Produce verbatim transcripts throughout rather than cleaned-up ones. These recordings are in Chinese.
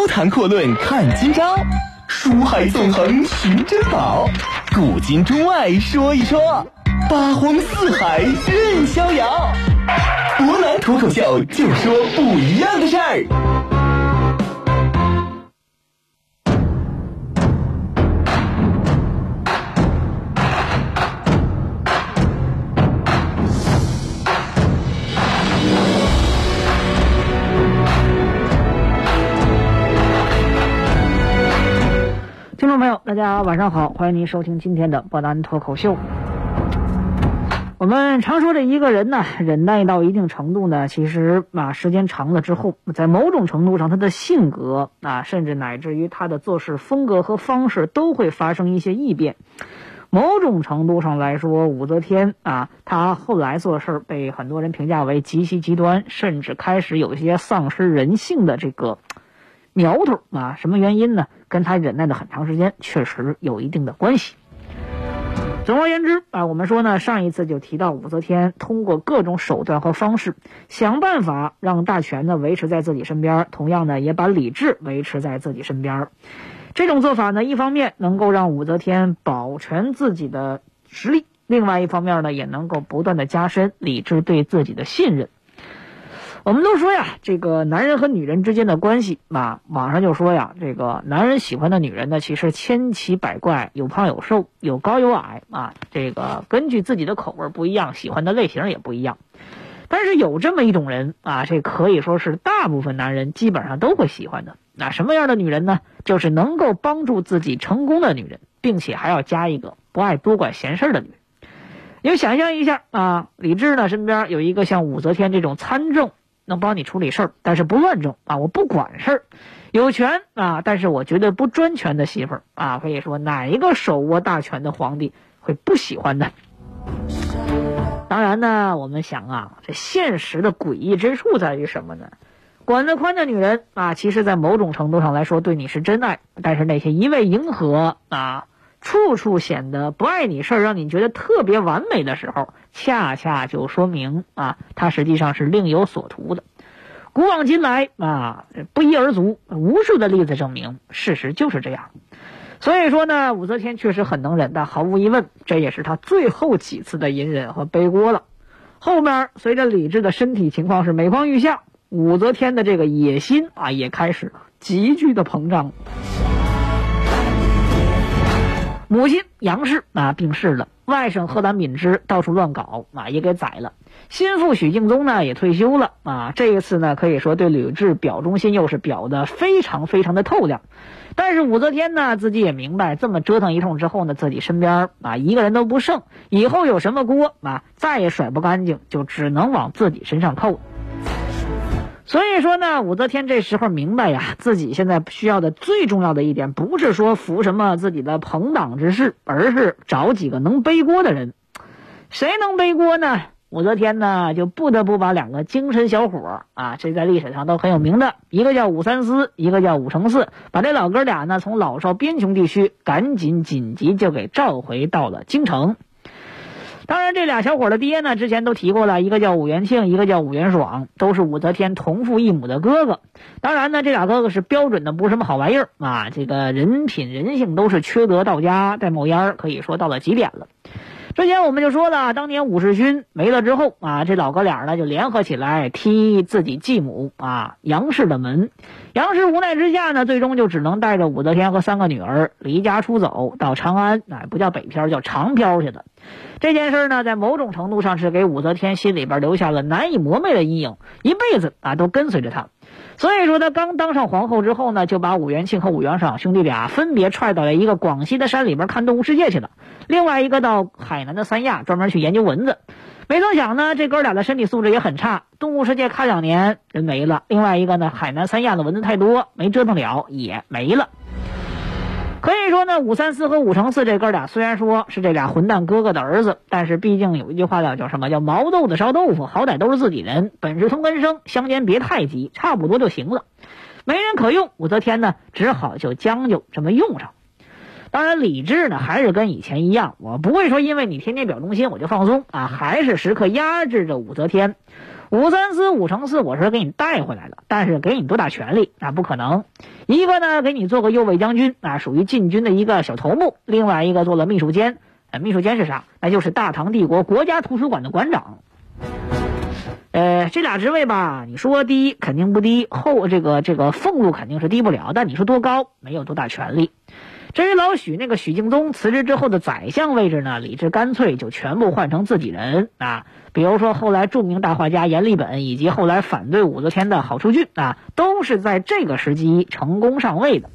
高谈阔论看今朝，书海纵横寻珍宝，古今中外说一说，八荒四海任逍遥。湖南脱口秀，就说不一样的事儿。听众朋友，大家晚上好，欢迎您收听今天的《湖南脱口秀》。我们常说这一个人呢，忍耐到一定程度呢，其实啊，时间长了之后，在某种程度上，他的性格啊，甚至乃至于他的做事风格和方式，都会发生一些异变。某种程度上来说，武则天啊，他后来做事被很多人评价为极其极端，甚至开始有一些丧失人性的这个苗头啊，什么原因呢？跟他忍耐的很长时间确实有一定的关系。总而言之啊，我们说呢，上一次就提到武则天通过各种手段和方式，想办法让大权呢维持在自己身边，同样呢也把理智维持在自己身边。这种做法呢，一方面能够让武则天保全自己的实力，另外一方面呢，也能够不断的加深理智对自己的信任。我们都说呀，这个男人和女人之间的关系啊，网上就说呀，这个男人喜欢的女人呢，其实千奇百怪，有胖有瘦，有高有矮啊，这个根据自己的口味不一样，喜欢的类型也不一样。但是有这么一种人啊，这可以说是大部分男人基本上都会喜欢的。那什么样的女人呢？就是能够帮助自己成功的女人，并且还要加一个不爱多管闲事的女人。你就想象一下啊，李治呢身边有一个像武则天这种参政，能帮你处理事儿，但是不乱政啊，我不管事儿，有权啊，但是我绝对不专权的媳妇儿啊，可以说哪一个手握大权的皇帝会不喜欢的？当然呢，我们想啊，这现实的诡异之处在于什么呢？管得宽的女人啊，其实在某种程度上来说对你是真爱，但是那些一味迎合啊，处处显得不爱你事儿，让你觉得特别完美的时候，恰恰就说明啊，他实际上是另有所图的。古往今来啊，不一而足，无数的例子证明事实就是这样。所以说呢，武则天确实很能忍，但毫无疑问，这也是他最后几次的隐忍和背锅了。后面随着李治的身体情况是每况愈下，武则天的这个野心啊，也开始急剧的膨胀。母亲杨氏啊病逝了，外甥贺兰敏之到处乱搞啊也给宰了，心腹许敬宗呢也退休了啊。这一次呢，可以说对吕雉表忠心又是表得非常非常的透亮。但是武则天呢自己也明白，这么折腾一通之后呢，自己身边啊一个人都不剩，以后有什么锅啊再也甩不干净，就只能往自己身上扣。所以说呢，武则天这时候明白呀，自己现在需要的最重要的一点，不是说服什么自己的朋党之士，而是找几个能背锅的人。谁能背锅呢？武则天呢，就不得不把两个精神小伙啊，这在历史上都很有名的，一个叫武三思，一个叫武承嗣，把这老哥俩呢，从老少边穷地区赶紧紧急就给召回到了京城。当然，这俩小伙的爹呢，之前都提过了，一个叫武元庆，一个叫武元爽，都是武则天同父异母的哥哥。当然呢，这俩哥哥是标准的，不是什么好玩意儿啊，这个人品人性都是缺德到家，带冒烟，可以说到了极点了。之前我们就说了，当年武世勋没了之后啊，这老哥俩呢就联合起来踢自己继母啊杨氏的门。杨氏无奈之下呢，最终就只能带着武则天和三个女儿离家出走，到长安，哎，不叫北漂，叫长漂去的。这件事呢，在某种程度上是给武则天心里边留下了难以磨灭的阴影，一辈子啊都跟随着他。所以说，他刚当上皇后之后呢，就把武元庆和武元爽兄弟俩分别踹到了一个广西的山里边看动物世界去了，另外一个到海南的三亚专门去研究蚊子。没曾想呢，这哥俩的身体素质也很差，动物世界看两年人没了，另外一个呢，海南三亚的蚊子太多，没折腾了也没了。可以说呢，武三思和武承嗣这哥俩虽然说是这俩混蛋哥哥的儿子，但是毕竟有一句话叫什么，叫毛豆子烧豆腐，好歹都是自己人，本是同根生，相煎别太急，差不多就行了。没人可用，武则天呢只好就将就这么用上。当然李治呢还是跟以前一样，我不会说因为你天天表忠心我就放松啊，还是时刻压制着武则天。五三四五乘四我是给你带回来了，但是给你多大权力那不可能。一个呢给你做个右卫将军啊，属于禁军的一个小头目，另外一个做了秘书监、呃、秘书监是啥？那就是大唐帝国国家图书馆的馆长。呃，这俩职位吧，你说低肯定不低，后这个这个俸禄肯定是低不了，但你说多高没有多大权力。至于老许那个许敬宗辞职之后的宰相位置呢，李治干脆就全部换成自己人啊，比如说后来著名大画家阎立本以及后来反对武则天的郝处郡啊，都是在这个时机成功上位的。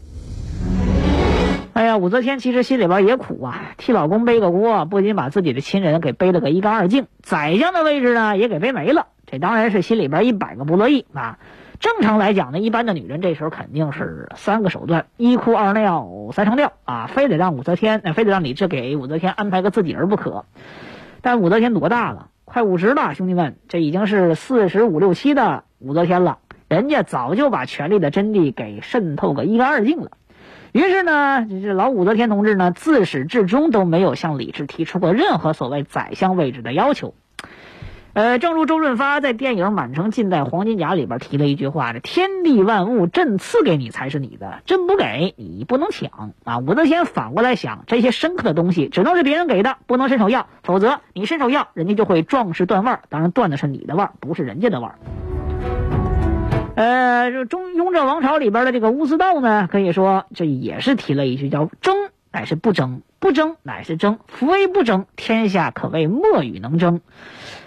哎呀，武则天其实心里边也苦啊，替老公背个锅，不仅把自己的亲人给背了个一干二净，宰相的位置呢也给背没了，这当然是心里边一百个不乐意啊。正常来讲呢，一般的女人这时候肯定是三个手段，一哭二闹三上吊啊，非得让武则天、呃、非得让李治给武则天安排个自己人不可。但武则天多大了？快五十了，兄弟们，这已经是四十五六七的武则天了，人家早就把权力的真谛给渗透个一干二净了。于是呢，这老武则天同志呢，自始至终都没有向李治提出过任何所谓宰相位置的要求。呃，正如周润发在电影《满城尽带黄金甲》里边提了一句话：“这天地万物，朕赐给你才是你的，朕不给你不能抢啊！”武则天反过来想，这些深刻的东西只能是别人给的，不能伸手要，否则你伸手要，人家就会壮士断腕，当然断的是你的腕，不是人家的腕。呃，这中雍正王朝里边的这个乌斯道呢，可以说这也是提了一句叫“争乃是不争，不争乃是争，夫为不争，天下可谓莫与能争”。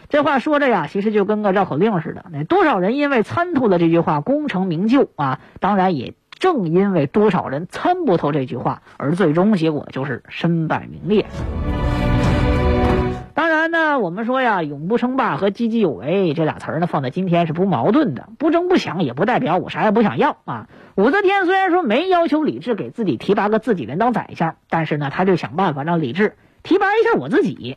这话说着呀，其实就跟个绕口令似的。那多少人因为参透了这句话，功成名就啊！当然，也正因为多少人参不透这句话，而最终结果就是身败名裂。当然呢，我们说呀，永不称霸和积极有为这俩词儿呢，放在今天是不矛盾的。不争不抢也不代表我啥也不想要啊。武则天虽然说没要求李治给自己提拔个自己人当宰相，但是呢，他就想办法让李治提拔一下我自己。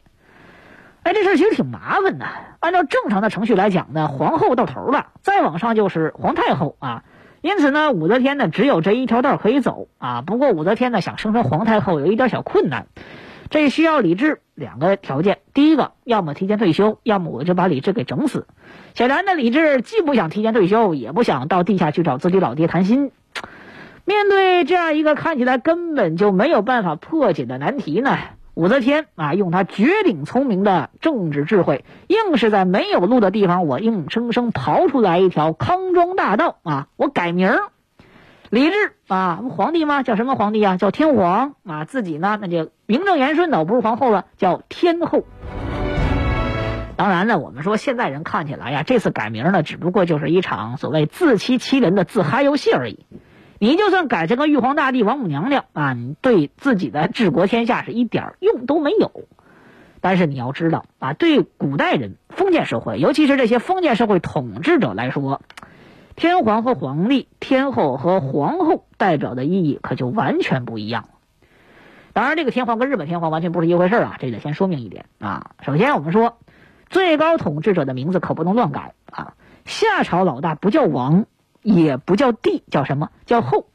哎，这事其实挺麻烦的。按照正常的程序来讲呢，皇后到头了，再往上就是皇太后啊。因此呢，武则天呢只有这一条道可以走啊。不过武则天呢想升成皇太后有一点小困难，这需要李治两个条件：第一个，要么提前退休，要么我就把李治给整死。显然呢，李治既不想提前退休，也不想到地下去找自己老爹谈心。面对这样一个看起来根本就没有办法破解的难题呢，武则天啊，用他绝顶聪明的政治智慧，硬是在没有路的地方，我硬生生刨出来一条康庄大道啊！我改名儿，李治啊，皇帝嘛，叫什么皇帝啊？叫天皇啊！自己呢，那就名正言顺的，我不是皇后了，叫天后。当然呢，我们说现代人看起来呀，这次改名呢，只不过就是一场所谓自欺欺人的自嗨游戏而已。你就算改成个玉皇大帝、王母娘娘啊，你对自己的治国天下是一点用都没有。但是你要知道啊，对古代人、封建社会，尤其是这些封建社会统治者来说，天皇和皇帝、天后和皇后代表的意义可就完全不一样了。当然，这个天皇跟日本天皇完全不是一回事啊，这得先说明一点啊。首先，我们说最高统治者的名字可不能乱改啊，夏朝老大不叫王，也不叫帝，叫什么？叫后。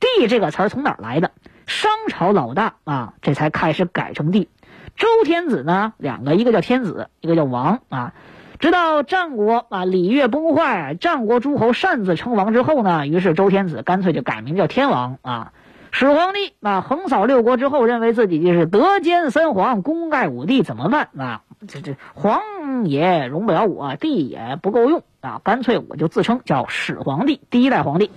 帝这个词儿从哪儿来的？商朝老大啊，这才开始改成帝。周天子呢，两个，一个叫天子，一个叫王啊。直到战国啊，礼乐崩坏，战国诸侯擅自称王之后呢，于是周天子干脆就改名叫天王啊。始皇帝啊，横扫六国之后，认为自己就是德兼三皇，功盖五帝，怎么办啊？这这皇也容不了我，帝也不够用啊，干脆我就自称叫始皇帝，第一代皇帝。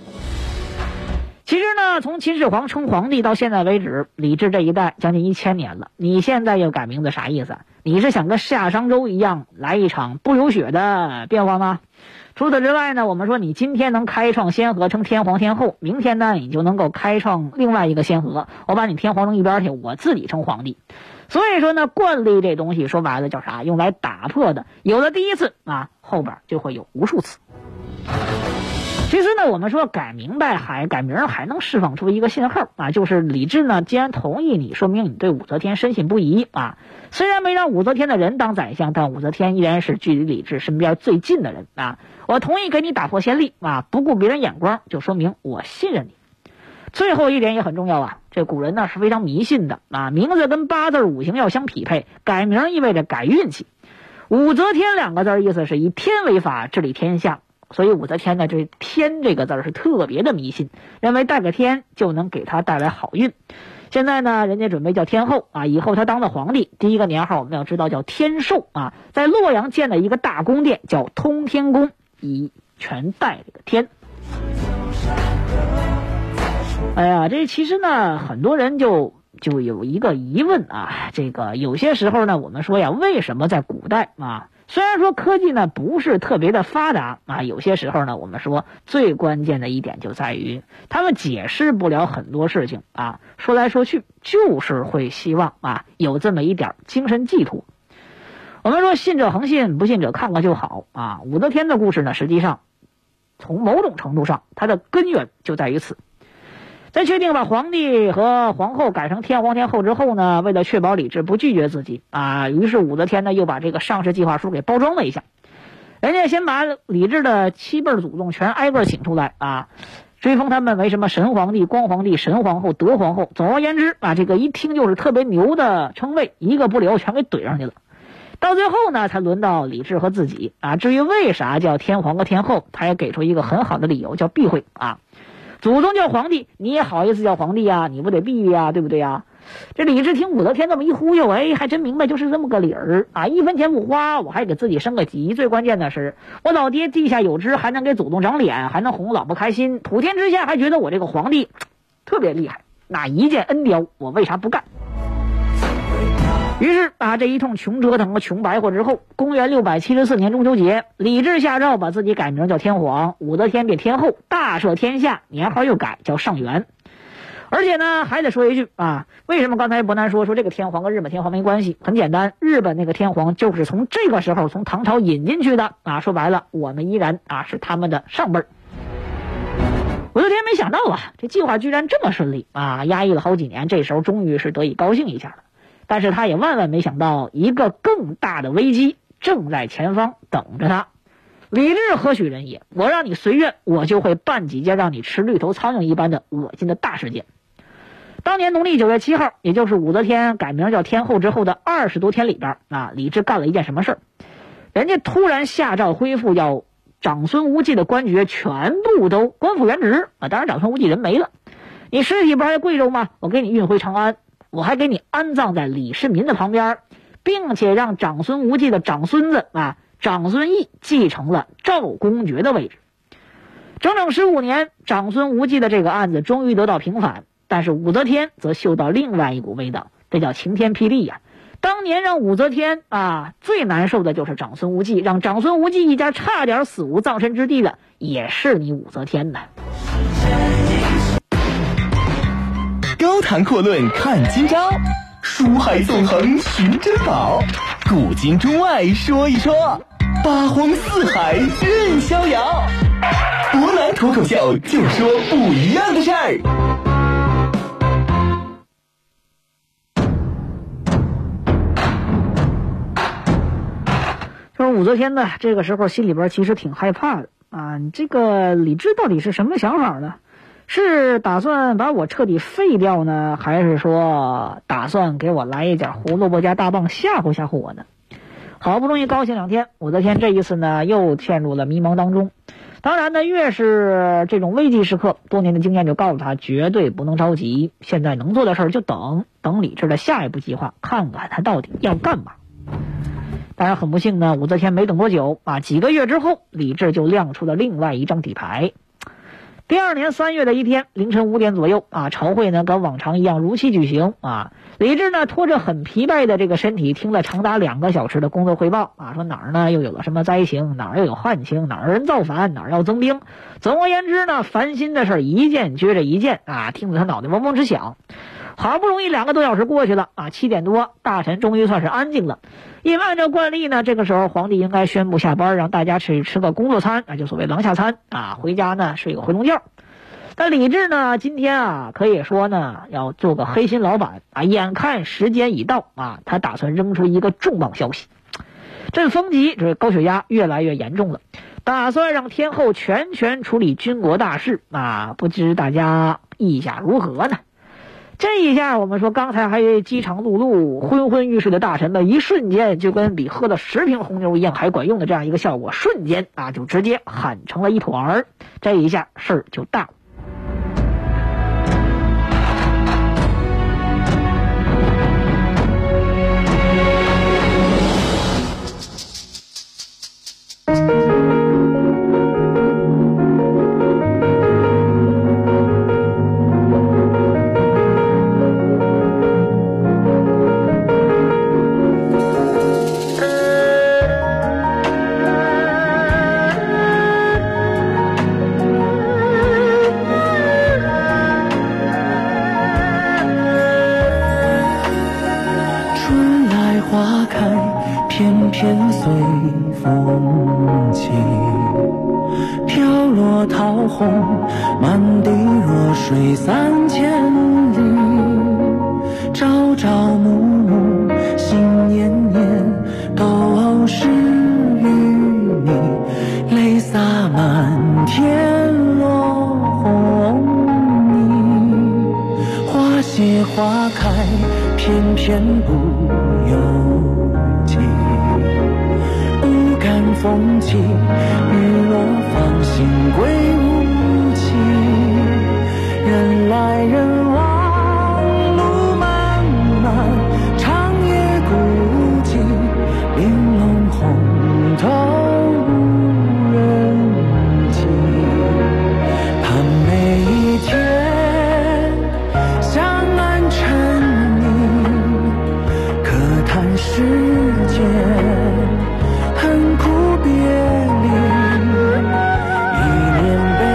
其实呢，从秦始皇称皇帝到现在为止，李治这一代将近一千年了，你现在又改名字啥意思？你是想跟夏商周一样来一场不流血的变化吗？除此之外呢，我们说你今天能开创先河称天皇天后，明天呢你就能够开创另外一个先河，我把你天皇扔一边去，我自己称皇帝。所以说呢，惯例这东西说白了叫啥？用来打破的，有了第一次啊，后边就会有无数次。其实呢，我们说改明白还改名还能释放出一个信号啊，就是李治呢，既然同意你，说明你对武则天深信不疑啊。虽然没让武则天的人当宰相，但武则天依然是距离李治身边最近的人啊。我同意给你打破先例啊，不顾别人眼光，就说明我信任你。最后一点也很重要啊，这古人呢是非常迷信的啊，名字跟八字五行要相匹配，改名意味着改运气。武则天两个字意思是以天为法治理天下，所以武则天呢对天这个字是特别的迷信，认为带个天就能给他带来好运。现在呢人家准备叫天后啊，以后他当了皇帝第一个年号我们要知道叫天寿啊，在洛阳建了一个大宫殿叫通天宫，以全带这个天。哎呀，这其实呢很多人就就有一个疑问啊，这个有些时候呢我们说呀，为什么在古代啊，虽然说科技呢不是特别的发达啊，有些时候呢我们说最关键的一点就在于他们解释不了很多事情啊，说来说去就是会希望啊有这么一点精神寄托。我们说信者恒信，不信者看看就好啊。武则天的故事呢实际上从某种程度上它的根源就在于此。在确定把皇帝和皇后改成天皇天后之后呢，为了确保理智不拒绝自己啊，于是武则天呢又把这个上市计划书给包装了一下，人家先把李治的七辈祖宗全挨个请出来啊，追封他们为什么神皇帝、光皇帝、神皇后、德皇后，总而言之啊，这个一听就是特别牛的称谓，一个不留全给怼上去了。到最后呢才轮到李治和自己啊，至于为啥叫天皇和天后，他也给出一个很好的理由，叫避讳啊，祖宗叫皇帝，你也好意思叫皇帝啊，你不得避呀，对不对呀？这李治听武则天这么一忽悠，哎，还真明白就是这么个理儿啊！一分钱不花，我还给自己升个级，最关键的是，我老爹地下有知，还能给祖宗长脸，还能哄我老婆开心，普天之下还觉得我这个皇帝特别厉害，那一箭恩雕，我为啥不干？于是啊，这一通穷折腾和穷白活之后，公元六百七十四年中秋节，李治下诏把自己改名叫天皇，武则天变天后，大赦天下，年号又改叫上元。而且呢，还得说一句啊，为什么刚才伯南说说这个天皇跟日本天皇没关系？很简单，日本那个天皇就是从这个时候从唐朝引进去的啊。说白了，我们依然啊是他们的上辈儿。武则天没想到啊，这计划居然这么顺利啊，压抑了好几年，这时候终于是得以高兴一下了。但是他也万万没想到，一个更大的危机正在前方等着他。李治何许人也？我让你随愿，我就会办几件让你吃绿头苍蝇一般的恶心的大事件。当年农历九月七号，也就是武则天改名叫天后之后的二十多天里边啊，李治干了一件什么事儿？人家突然下诏恢复要长孙无忌的官爵全部都官复原职啊！当然长孙无忌人没了，你尸体不还在贵州吗？我给你运回长安。我还给你安葬在李世民的旁边，并且让长孙无忌的长孙子啊长孙毅继承了赵公爵的位置。整整十五年，长孙无忌的这个案子终于得到平反，但是武则天则嗅到另外一股味道，这叫晴天霹雳呀、啊！当年让武则天啊最难受的就是长孙无忌，让长孙无忌一家差点死无葬身之地的也是你武则天呐。高谈阔论看今朝，书海纵横寻珍宝，古今中外说一说，八荒四海任逍遥。湖南脱口秀就说不一样的事儿。就是武则天呢，这个时候心里边其实挺害怕的啊。你这个李治到底是什么想法呢？是打算把我彻底废掉呢，还是说打算给我来一点胡萝卜加大棒吓唬吓唬我呢？好不容易高兴两天，武则天这一次呢又陷入了迷茫当中。当然呢，越是这种危机时刻，多年的经验就告诉他绝对不能着急，现在能做的事就等等李治的下一步计划，看看他到底要干嘛。当然很不幸呢，武则天没等多久啊，几个月之后李治就亮出了另外一张底牌。第二年三月的一天凌晨五点左右啊，朝会呢跟往常一样如期举行啊。李治呢拖着很疲惫的这个身体，听了长达两个小时的工作汇报啊，说哪儿呢又有了什么灾情，哪儿又有旱情，哪儿人造反，哪儿要增兵，总而言之呢烦心的事一件接着一件啊，听得他脑袋嗡嗡直响。好不容易两个多小时过去了啊，七点多大臣终于算是安静了。因为按照惯例呢，这个时候皇帝应该宣布下班，让大家去吃个工作餐啊，就所谓廊下餐啊，回家呢睡个回笼觉。但李治呢今天啊可以说呢要做个黑心老板啊，眼看时间已到啊，他打算扔出一个重磅消息。这风疾就是高血压越来越严重了，打算让天后全权处理军国大事啊，不知大家意下如何呢？这一下我们说刚才还饥肠辘辘昏昏欲睡的大臣们，一瞬间就跟比喝了十瓶红牛一样还管用的这样一个效果，瞬间啊就直接喊成了一团儿。这一下事儿就大了。很苦别离，一念悲。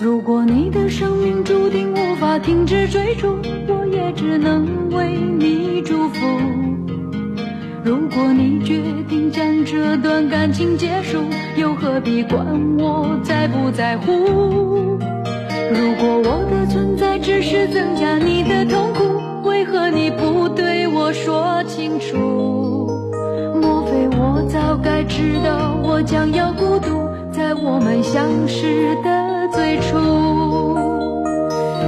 如果你的生命注定无法停止追逐，我也只能为你祝福。如果你决定将这段感情结束，又何必管我在不在乎？如果我的存在只是增加你的痛苦，为何你不对我说清楚？莫非我早该知道我将要孤独，在我们相识的最初，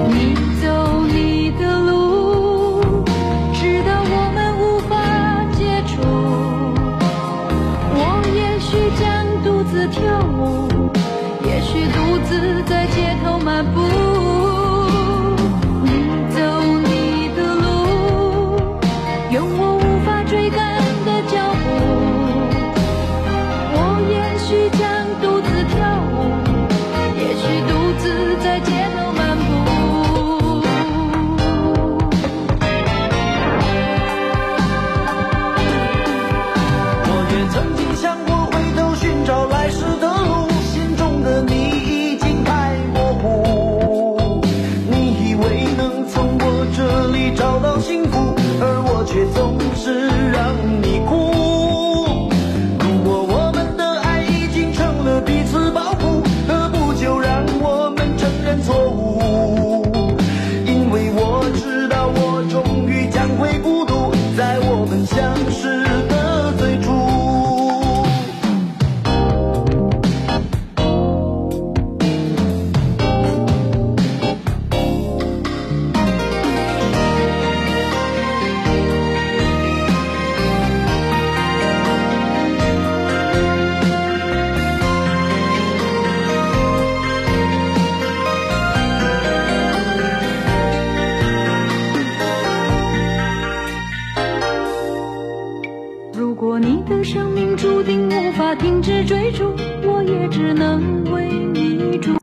你走你的路，直到我们无法接触。我也许将独自跳舞，也许独自在街头漫步。你走你的路，用我无法追赶的脚步。我也许将独自跳舞，也许独自在街头漫步。我也曾经想过回头寻找来时的路，心中的你已经太模糊。你以为能从我这里找到幸福，而我却总是让你哭。如果我们的爱已经成了彼此包袱，错误，因为我知道我终于将会孤独，在我们相识的最初。注定无法停止追逐，我也只能为你祝福。